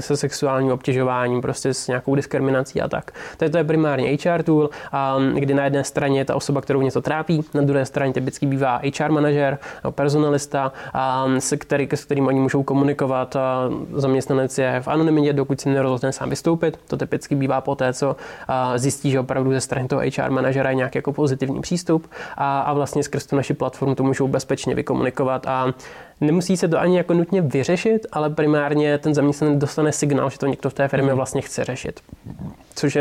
se sexuálním obtěžováním, prostě s nějakou diskriminací a tak. To je primárně HR tool, kdy na jedné straně je ta osoba, kterou něco trápí, na druhé straně typicky bývá HR manažer, personalista, s kterým oni můžou komunikovat, zaměstnanec je v anonymitě, dokud si nerozhodne sám vystoupit. To typicky bývá poté, co zjistí, že opravdu ze strany toho HR manažera je nějaký jako pozitivní přístup a vlastně skrz tu naši platformu to můžou bezpečně vykomunikovat a nemusí se to ani jako nutně vyřešit, ale primárně ten zaměstnanec dostane signál, že to někdo v té firmě vlastně chce řešit. Což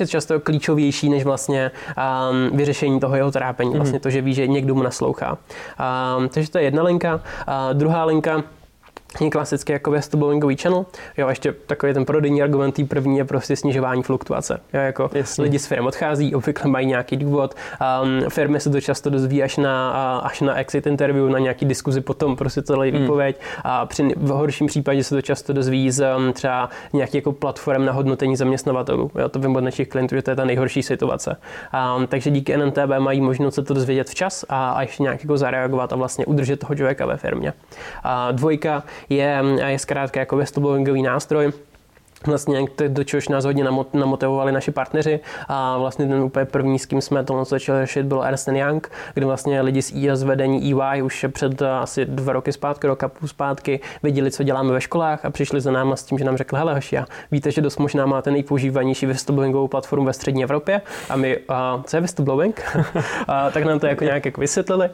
je často klíčovější než vlastně vyřešení toho jeho trápení. Vlastně to, že ví, že někdo mu naslouchá. Takže to je jedna linka. Druhá linka klasicky jako stopbowingový channel. Jo, ještě takový ten prodejní argument, tý první je prostě snižování fluktuace. Jo, jako lidi z firm odchází, obvykle mají nějaký důvod. Firmy se to často dozví až na exit interview, na nějaký diskuzi potom, prostě to dají výpověď. A v horším případě se to často dozví z třeba nějakých jako platform na hodnotení zaměstnavatelů. Jo, to vím od našich klientů, že to je ta nejhorší situace. Takže díky NNTB mají možnost se to dozvědět včas a ještě nějak jako zareagovat a vlastně udržet toho člověka ve firmě. Dvojka je zkrátka jako stopbowingový nástroj, vlastně do čehož nás hodně namotivovali naši partneři a vlastně ten úplně první, s kým jsme to začali řešit, bylo Ernst & Young, kde vlastně lidi z vedení EY už před asi 2 roky zpátky, 1,5 roku zpátky, věděli, co děláme ve školách a přišli za náma s tím, že nám řekli, hele hoši, víte, že dost možná máte nejpoužívanější whistleblowingovou platformu ve střední Evropě a my, co je whistleblowing? Tak nám to jako nějak jako vysvětlili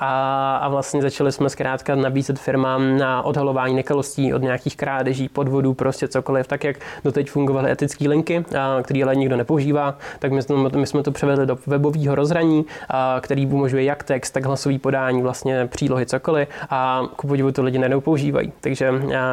a vlastně začali jsme zkrátka nabízet firmám na odhalování nekalostí od nějakých krádeží, podvodů, cokoliv, tak jak doteď fungovaly etické linky, které ale nikdo nepoužívá, tak my jsme to převedli do webového rozhraní, který umožňuje jak text, tak hlasový podání, vlastně přílohy, cokoliv a ku podivu to lidi najednou používají.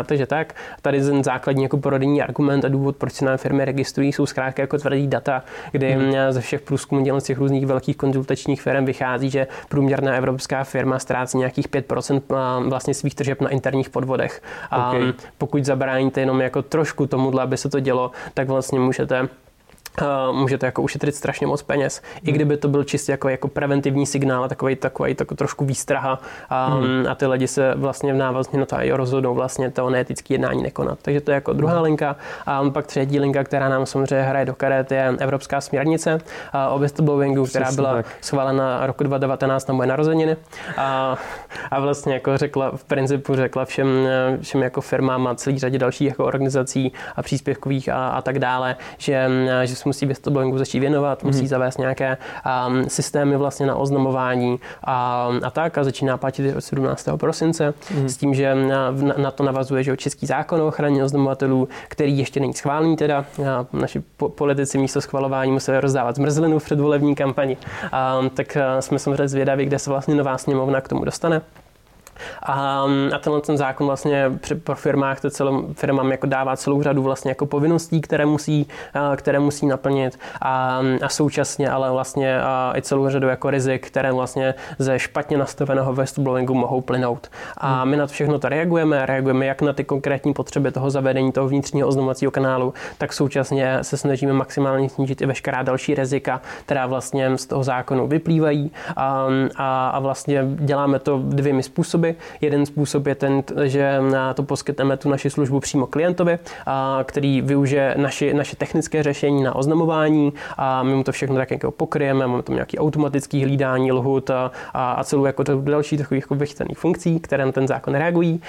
Takže tak. Tady ten základní jako porodinný argument a důvod, proč se nám firmy registrují, jsou zkrátka jako tvrdý data, kdy ze všech průzkumů z těch různých velkých konzultačních firm vychází, že průměrná evropská firma ztrácí nějakých 5% vlastně svých tržeb na interních podvodech. Okay. Pokud zabráníte jenom jako trošku tomuhle, aby se to dělo, tak vlastně můžete jako ušetřit strašně moc peněz. I kdyby to byl čistě jako preventivní signál a takový trošku výstraha a ty lidi se vlastně v návazně na to rozhodnou vlastně to neetické jednání nekonat. Takže to je jako druhá linka. A pak třetí linka, která nám samozřejmě hraje do karet, je Evropská směrnice o whistleblowingu, která byla schválena roku 2019 na moje narozeniny a vlastně jako řekla všem jako firmám a celý řadě dalších jako organizací a příspěvkových a tak dále, že se musí whistleblowingu začít věnovat, musí zavést nějaké systémy vlastně na oznamování a tak a začíná platit od 17. prosince s tím, že na to navazuje, že český zákon o ochraně oznamovatelů, který ještě není schválený teda, naši politici místo schvalování museli rozdávat zmrzlinu v předvolební kampani, tak jsme samozřejmě zvědaví, kde se vlastně nová sněmovna k tomu dostane. A tenhle ten zákon vlastně pro firmách, to firmám jako dává celou řadu vlastně jako povinností, které musí naplnit a současně ale vlastně i celou řadu jako rizik, které vlastně ze špatně nastaveného whistleblowingu mohou plynout. A my na to všechno to reagujeme jak na ty konkrétní potřeby toho zavedení toho vnitřního oznamovacího kanálu, tak současně se snažíme maximálně snížit i veškerá další rizika, která vlastně z toho zákonu vyplývají a vlastně děláme to 2 způsoby. Jeden způsob je ten, že to poskytneme tu naši službu přímo klientovi, který využije naše technické řešení na oznamování a my mu to všechno tak jako pokryjeme, máme tam nějaké automatické hlídání lhůt a celou jako další takových jako vychytaných funkcí, které na ten zákon reagují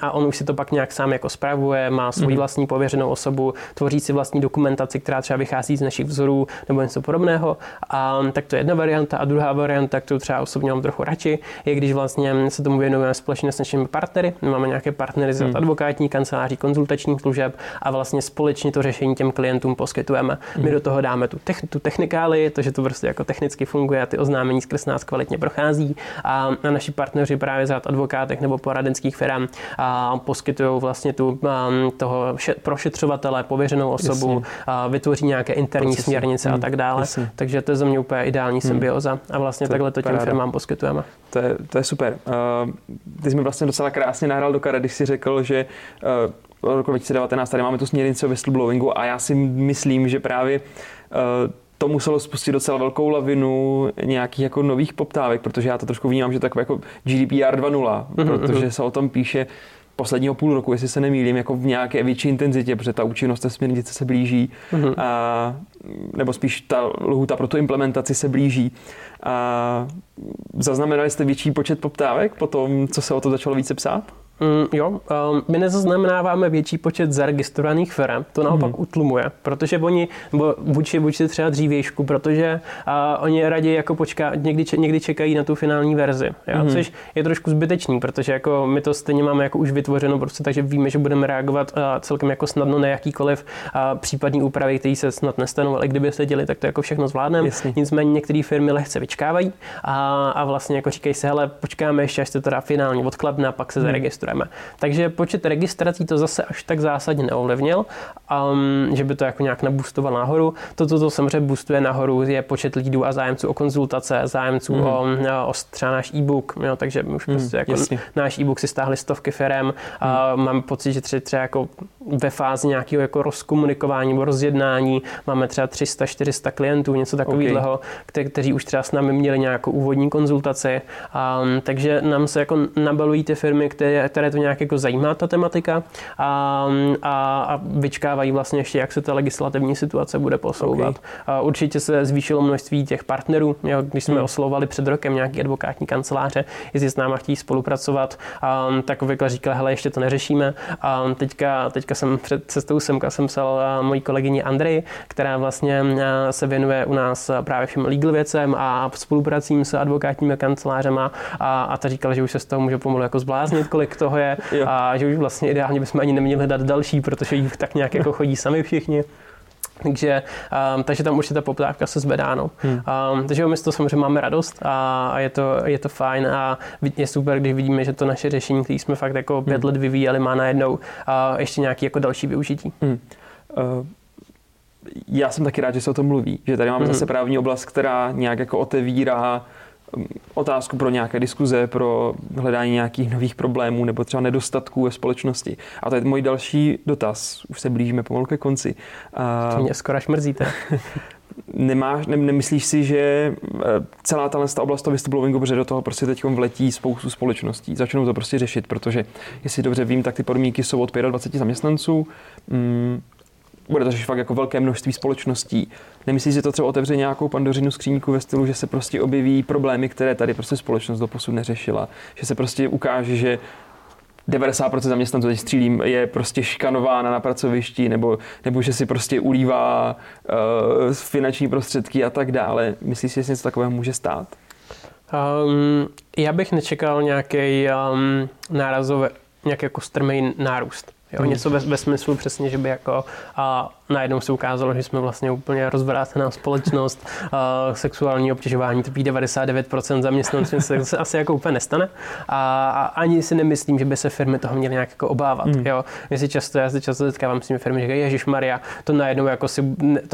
a on už si to pak nějak sám jako spravuje, má svoji vlastní pověřenou osobu, tvoří si vlastní dokumentaci, která třeba vychází z našich vzorů nebo něco podobného. Tak to je jedna varianta a druhá varianta, kterou třeba osobně mám trochu radši, je když vlastně se tomu věnujeme společně s našimi partnery. My máme nějaké partnery z advokátní kanceláří, konzultačních služeb a vlastně společně to řešení těm klientům poskytujeme. My do toho dáme tu technikály, to, že to prostě jako technicky funguje a ty oznámení skrz nás kvalitně prochází a naši partneři právě z advokátek nebo poradenských firm poskytují vlastně toho prošetřovatele, pověřenou osobu, vytvoří nějaké interní směrnice a tak dále. Jasně. Takže to je za mě úplně ideální symbioza a vlastně to takhle to těm firmám poskytujeme. To je super. Ty jsi mi vlastně docela krásně nahrál do karet, když jsi řekl, že od roku 2019 tady máme tu směrnici o whistleblowingu a já si myslím, že právě to muselo spustit docela velkou lavinu nějakých jako nových poptávek, protože já to trošku vnímám, že takové jako GDPR 2.0, protože se o tom píše posledního půl roku, jestli se nemýlím, jako v nějaké větší intenzitě, protože ta účinnost té směrnice se blíží, nebo spíš ta lhůta pro tu implementaci se blíží. Zaznamenali jste větší počet poptávek po tom, co se o to začalo více psát? My nezaznamenáváme větší počet zaregistrovaných firm, to naopak utlumuje, protože oni, nebo vůči třeba dřívějšku, protože oni raději jako někdy čekají na tu finální verzi, což je trošku zbytečný, protože jako my to stejně máme jako už vytvořeno, prostě takže víme, že budeme reagovat celkem jako snadno na jakýkoliv případní úpravy, které se snad nestanou, ale kdyby se děli, tak to jako všechno zvládneme. Nicméně některé firmy lehce vyčkávají a vlastně jako říkají se, hele, počkáme ještě, až se to dá finální odkladna, pak se zaregistruje. registrujeme. Takže počet registrací to zase až tak zásadně neovlivnil, že by to jako nějak naboostoval nahoru. To samozřejmě boostuje nahoru je počet lidů a zájemců o konzultace, zájemců o třeba náš e-book, jo, takže už prostě jako náš e-book si stáhli stovky firem a mám pocit, že třeba jako ve fázi nějakého jako rozkomunikování nebo rozjednání máme třeba 300-400 klientů, něco takového, kteří už třeba s námi měli nějakou úvodní konzultaci, takže nám se jako nabalují ty firmy, které to nějak jako zajímá ta tematika a vyčkávají vlastně ještě, jak se ta legislativní situace bude posouvat. Okay. Určitě se zvýšilo množství těch partnerů, když jsme oslovovali před rokem nějaký advokátní kanceláře, jestli s náma chtějí spolupracovat, tak obvykle říkala, hele, ještě to neřešíme. Teďka jsem před cestou semka jsem psal mojí kolegyni Andreji, která vlastně se věnuje u nás právě všem legal věcem a spolupracím s advokátními kancelářema a ta říkala, že už se z toho může pomalu jako zbláznit, kolik toho je a že už vlastně ideálně bychom ani neměli hledat další, protože jich tak nějak jako chodí sami všichni. Takže tam určitě ta poptávka se zvedá. No. Takže my z toho samozřejmě máme radost a je to fajn a je super, když vidíme, že to naše řešení, které jsme fakt jako 5 let vyvíjeli, má najednou ještě nějaké jako další využití. Já jsem taky rád, že se o tom mluví, že tady máme zase právní oblast, která nějak jako otevírá otázku pro nějaké diskuze, pro hledání nějakých nových problémů nebo třeba nedostatků ve společnosti. A to je můj další dotaz. Už se blížíme pomalu ke konci. To mě skoro až mrzíte. Nemyslíš si, že celá ta oblast toho whistleblowingu, protože do toho prostě teď vletí spoustu společností. Začnou to prostě řešit, protože jestli dobře vím, tak ty podmínky jsou od 25 zaměstnanců. Bude to fakt jako velké množství společností. Nemyslíš, že to třeba otevře nějakou pandořinu skříňku ve stylu, že se prostě objeví problémy, které tady prostě společnost doposud neřešila. Že se prostě ukáže, že 90% zaměstnanců, teď střílím, je prostě šikanována na pracovišti nebo že si prostě ulívá finanční prostředky a tak dále. Myslíš si, že něco takového může stát? Já bych nečekal nějaký nárazový, nějaký jako strmý nárůst. Jo, něco ve smyslu přesně, že by jako najednou se ukázalo, že jsme vlastně úplně rozvrácená společnost, sexuální obtěžování trpí 99% zaměstnanců, se asi jako úplně nestane. A ani si nemyslím, že by se firmy toho měly nějak jako obávat. Jo. Já se často setkávám s těmi firmy, že říkají, ježišmarja, to najednou jako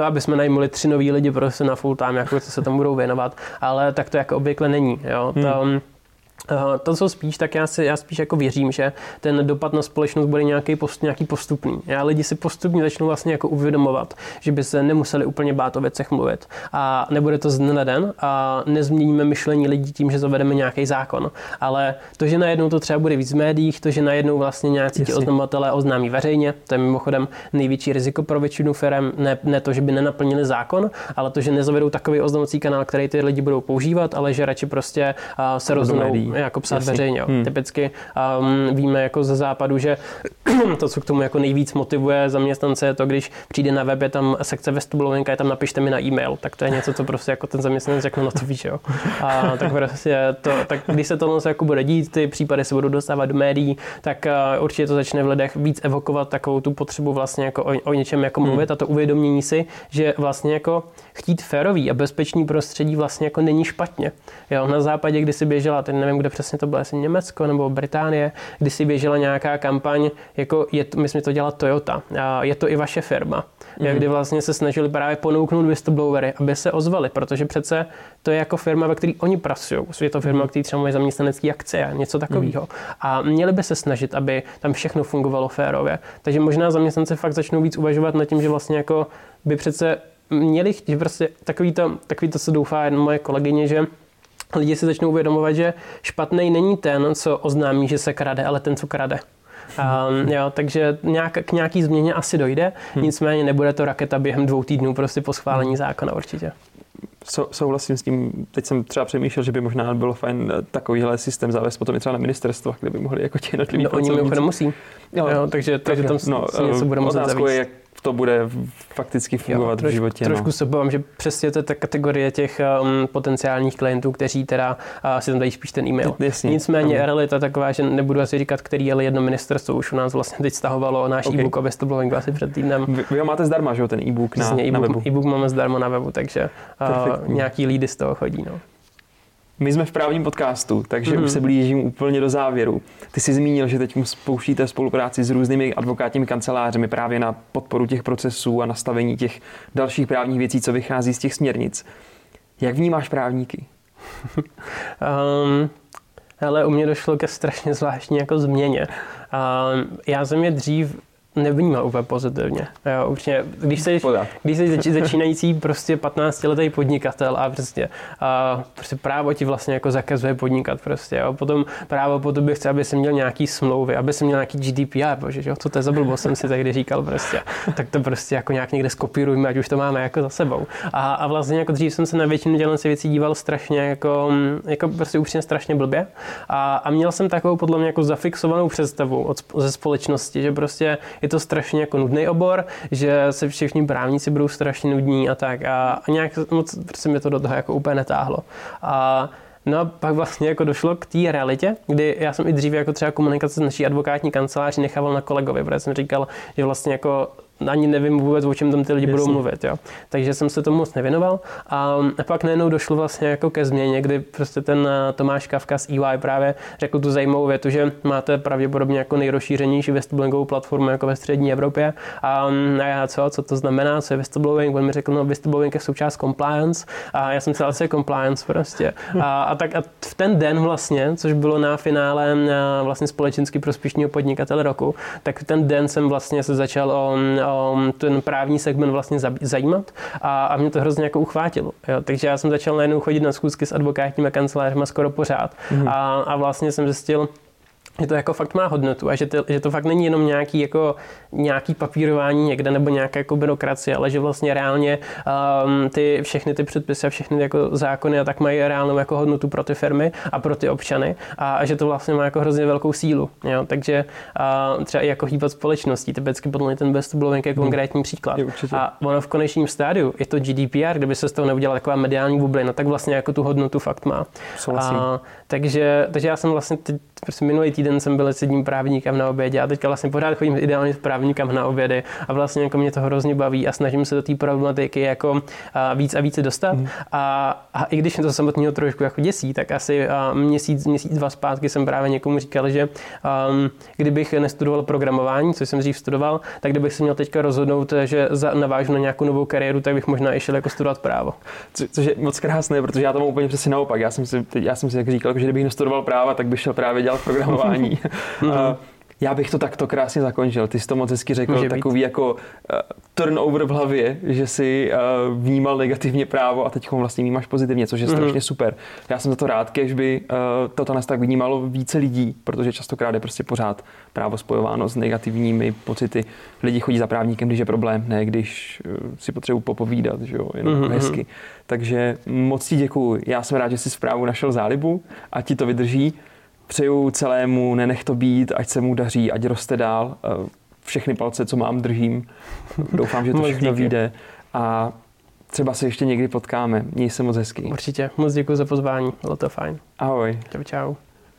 aby jsme najmuli 3 nový lidi prostě na full time, jako co se tam budou věnovat, ale tak to jako obvykle není. Jo. To, co spíš, tak já spíš jako věřím, že ten dopad na společnost bude nějaký postupný. A lidi si postupně začnou vlastně jako uvědomovat, že by se nemuseli úplně bát o věcech mluvit. A nebude to z dne na den a nezměníme myšlení lidí tím, že zavedeme nějaký zákon. Ale to, že najednou to třeba bude víc v médiích, to, že najednou vlastně nějací ti oznamovatelé oznámí veřejně, to je mimochodem největší riziko pro většinu firem, ne to, že by nenaplnili zákon, ale to, že nezavedou takový oznamovací kanál, který ty lidi budou používat, ale že radši prostě se rozhodnou jako psát veřejně. Typicky víme jako ze západu, že to, co k tomu jako nejvíc motivuje zaměstnance, je to, když přijde na web, je tam sekce whistleblowinga, je tam napište mi na e-mail. Tak to je něco, co prostě jako ten zaměstnanec řekne, no to víš, jo. Tak prostě tak když se tohle jako bude dít, ty případy se budou dostávat do médií, tak určitě to začne v lidech víc evokovat takovou tu potřebu vlastně jako o něčem jako mluvit a to uvědomění si, že vlastně jako chtít férový a bezpečný prostředí vlastně jako není špatně. Jo, na západě, když si běžela, teď nevím, kde přesně to bylo, jestli Německo nebo Británie, kdy si běžela nějaká kampaň, jako my jsme to dělala Toyota, je to i vaše firma, kdy vlastně se snažili právě ponouknout whistleblowery, aby se ozvali, protože přece to je jako firma, ve které oni pracují, je to firma, který třeba mají zaměstnanecké akcie, něco takového. A měli by se snažit, aby tam všechno fungovalo férově. Takže možná zaměstnanci fakt začnou víc uvažovat nad tím, že vlastně jako by přece měli, že prostě takový to se doufá jen moje kolegyně, že lidi si začnou uvědomovat, že špatný není ten, co oznámí, že se krade, ale ten, co krade. Jo, takže k nějaký změně asi dojde, nicméně nebude to raketa během 2 týdnů prostě po schválení zákona určitě. Souhlasím s tím, teď jsem třeba přemýšlel, že by možná bylo fajn takovýhle systém zavést potom i třeba na ministerstvách, kde by mohli jako těch jednotlivých pracovníků. Oni mimochodem musí, jo, takže tam něco bude muset zavíst. To bude fakticky fungovat v životě. Trošku se bavím, že přesně to je ta kategorie těch potenciálních klientů, kteří teda si tam dají spíš ten e-mail. Nicméně realita taková, že nebudu asi říkat, který, ale jedno ministerstvo už u nás vlastně teď stahovalo náš e-book o whistleblowingu asi před týdnem. Vy ho máte zdarma, že jo, ten e-book na webu. E-book máme zdarma na webu, takže nějaký lídy z toho chodí. No. My jsme v právním podcastu, takže už se blížím úplně do závěru. Ty jsi zmínil, že teď spouštíte spolupráci s různými advokátními kancelářemi právě na podporu těch procesů a nastavení těch dalších právních věcí, co vychází z těch směrnic. Jak vnímáš právníky? Ale u mě došlo ke strašně zvláštní jako změně. Já jsem je dřív nevnímal úplně pozitivně. Jo, určitě, když jsi začínající prostě 15-letý podnikatel a prostě právo ti vlastně jako zakazuje podnikat prostě. Jo. Potom právo po tobě chce, aby jsi měl nějaký smlouvy, aby jsi měl nějaký GDPR, bože, jo, co to je za blbost, jsem si tehdy říkal prostě. Tak to prostě jako nějak někde skopírujeme, ať už to máme jako za sebou. A vlastně jako dřív jsem se na většinu těchto věcí díval strašně jako prostě upřímně strašně blbě. A měl jsem takovou podle mě jako zafixovanou představu ze společnosti, že prostě je to strašně jako nudný obor, že se všichni právníci budou strašně nudní a tak. A nějak moc prostě mě to do toho jako úplně netáhlo. A pak vlastně jako došlo k té realitě, kdy já jsem i dříve jako třeba komunikace s naší advokátní kanceláří nechával na kolegovi, protože jsem říkal, že vlastně jako ani nevím vůbec, o čem tam ty lidi budou mluvit. Jo. Takže jsem se tomu moc nevěnoval. A pak najednou došlo vlastně jako ke změně, kdy prostě ten Tomáš Kavka z EY právě řekl tu zajímavou větu, že máte pravděpodobně jako nejrozšířenější whistleblowingovou platformu jako ve střední Evropě. A já co to znamená, co je whistleblowing? On mi řekl, no whistleblowing je součást compliance. A já jsem celá se compliance prostě. A v ten den vlastně, což bylo na finále vlastně společensky prospěšného podnikatele roku, tak v ten den jsem vlastně se začal ten právní segment vlastně zajímat a mě to hrozně jako uchvátilo. Jo. Takže já jsem začal najednou chodit na schůzky s advokátními kancelářima skoro pořád a vlastně jsem zjistil, že to jako fakt má hodnotu a že to fakt není jenom nějaký papírování někde nebo nějaká jako byrokracie, ale že vlastně reálně ty všechny ty předpisy a všechny jako zákony a tak mají reálnou jako hodnotu pro ty firmy a pro ty občany a že to vlastně má jako hrozně velkou sílu. Jo? Takže třeba i jako hýbat společností, typicky podle mě ten whistleblowing je konkrétní příklad. A ono v konečním stádiu je to GDPR, kdyby se z toho neudělala taková mediální bublina, tak vlastně jako tu hodnotu fakt má. Takže já jsem vlastně minulý týden jsem byl s jedním právníkem na obědě a teďka vlastně pořád chodím ideálně s právníkem na obědy a vlastně jako mě to hrozně baví a snažím se do té problematiky jako víc a více dostat. A i když mě to samotného trošku jako děsí, tak asi měsíc, dva zpátky jsem právě někomu říkal, že kdybych nestudoval programování, což jsem dřív studoval, tak kdybych se měl teďka rozhodnout, že navážu na nějakou novou kariéru, tak bych možná i šel jako studovat právo. Což je moc krásné, protože já tomu úplně přesně naopak. Já jsem si jak říkal, že kdybych nestudoval práva, tak bych šel právě dělat programování. Já bych to takto krásně zakončil. Ty jsi to moc hezky řekl, turnover v hlavě, že jsi vnímal negativně právo a teď vlastně vnímáš pozitivně, což je strašně super. Já jsem za to rád, když by to nás tak vnímalo více lidí, protože častokrát je prostě pořád právo spojováno s negativními pocity. Lidi chodí za právníkem, když je problém, ne když si potřebují popovídat, že jo, jenom hezky. Takže moc ti děkuju. Já jsem rád, že jsi v právu našel zálibu a ti to vydrží. Přeju celému, nenech to být, ať se mu daří, ať roste dál. Všechny palce, co mám, držím. Doufám, že to všechno vyjde. A třeba se ještě někdy potkáme. Měj se moc hezky. Určitě. Moc děkuji za pozvání. Bylo to fajn. Ahoj. Čau, čau.